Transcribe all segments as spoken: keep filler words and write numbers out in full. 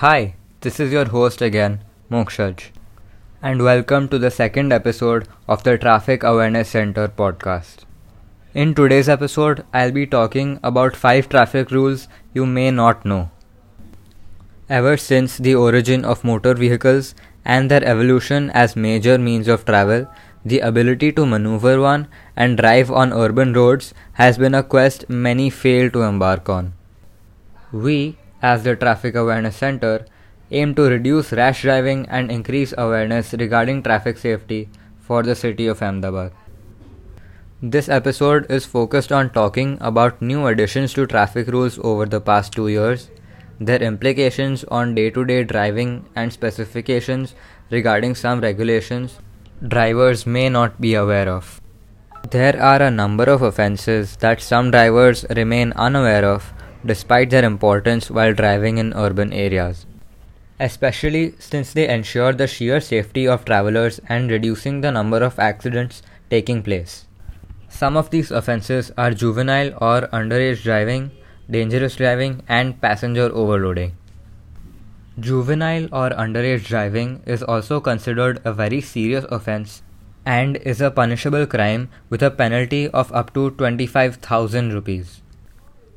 Hi, this is your host again, Mokshaj, and welcome to the second episode of the Traffic Awareness Center podcast. In today's episode, I'll be talking about five traffic rules you may not know. Ever since the origin of motor vehicles and their evolution as major means of travel, the ability to maneuver one and drive on urban roads has been a quest many fail to embark on. We, as the Traffic Awareness Center, aim to reduce rash driving and increase awareness regarding traffic safety for the city of Ahmedabad. This episode is focused on talking about new additions to traffic rules over the past two years, their implications on day-to-day driving and specifications regarding some regulations drivers may not be aware of. There are a number of offenses that some drivers remain unaware of despite their importance while driving in urban areas, especially since they ensure the sheer safety of travelers and reducing the number of accidents taking place. Some of these offenses are juvenile or underage driving, dangerous driving, and passenger overloading. Juvenile or underage driving is also considered a very serious offense and is a punishable crime with a penalty of up to twenty-five thousand rupees.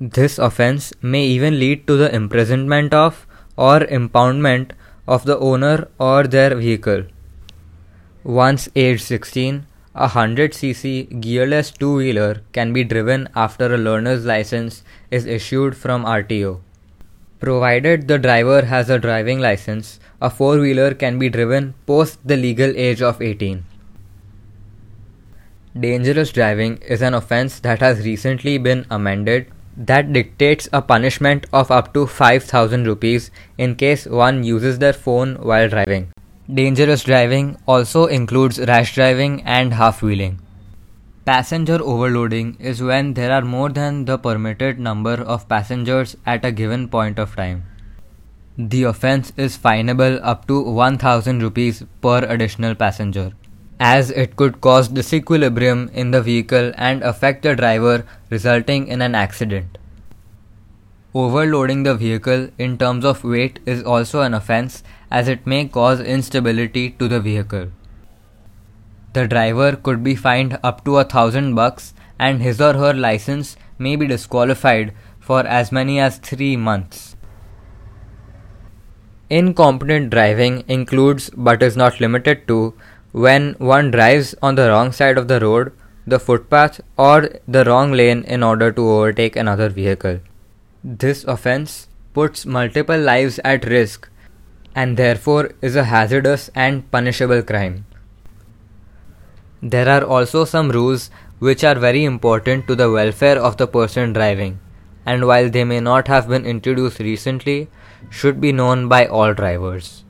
This offense may even lead to the imprisonment of or impoundment of the owner or their vehicle. Once aged sixteen, a one hundred c c gearless two-wheeler can be driven after a learner's license is issued from R T O. Provided the driver has a driving license, a four-wheeler can be driven post the legal age of eighteen. Dangerous driving is an offense that has recently been amended that dictates a punishment of up to five thousand rupees in case one uses their phone while driving. Dangerous driving also includes rash driving and half-wheeling. Passenger overloading is when there are more than the permitted number of passengers at a given point of time. The offense is finable up to one thousand rupees per additional passenger, as it could cause disequilibrium in the vehicle and affect the driver, resulting in an accident. Overloading the vehicle in terms of weight is also an offense, as it may cause instability to the vehicle. The driver could be fined up to a thousand bucks and his or her license may be disqualified for as many as three months. Incompetent driving includes, but is not limited to, when one drives on the wrong side of the road, the footpath, or the wrong lane in order to overtake another vehicle. This offense puts multiple lives at risk and therefore is a hazardous and punishable crime. There are also some rules which are very important to the welfare of the person driving, and while they may not have been introduced recently, should be known by all drivers.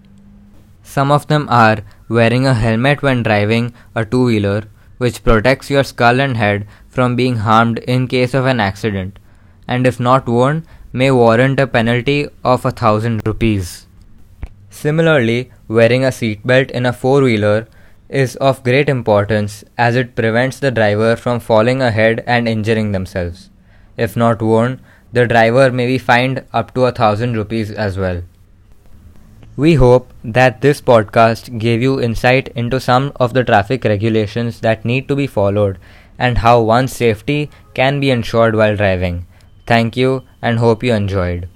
Some of them are wearing a helmet when driving a two-wheeler, which protects your skull and head from being harmed in case of an accident, and if not worn, may warrant a penalty of a thousand rupees. Similarly, wearing a seatbelt in a four-wheeler is of great importance, as it prevents the driver from falling ahead and injuring themselves. If not worn, the driver may be fined up to a thousand rupees as well. We hope that this podcast gave you insight into some of the traffic regulations that need to be followed and how one's safety can be ensured while driving. Thank you and hope you enjoyed.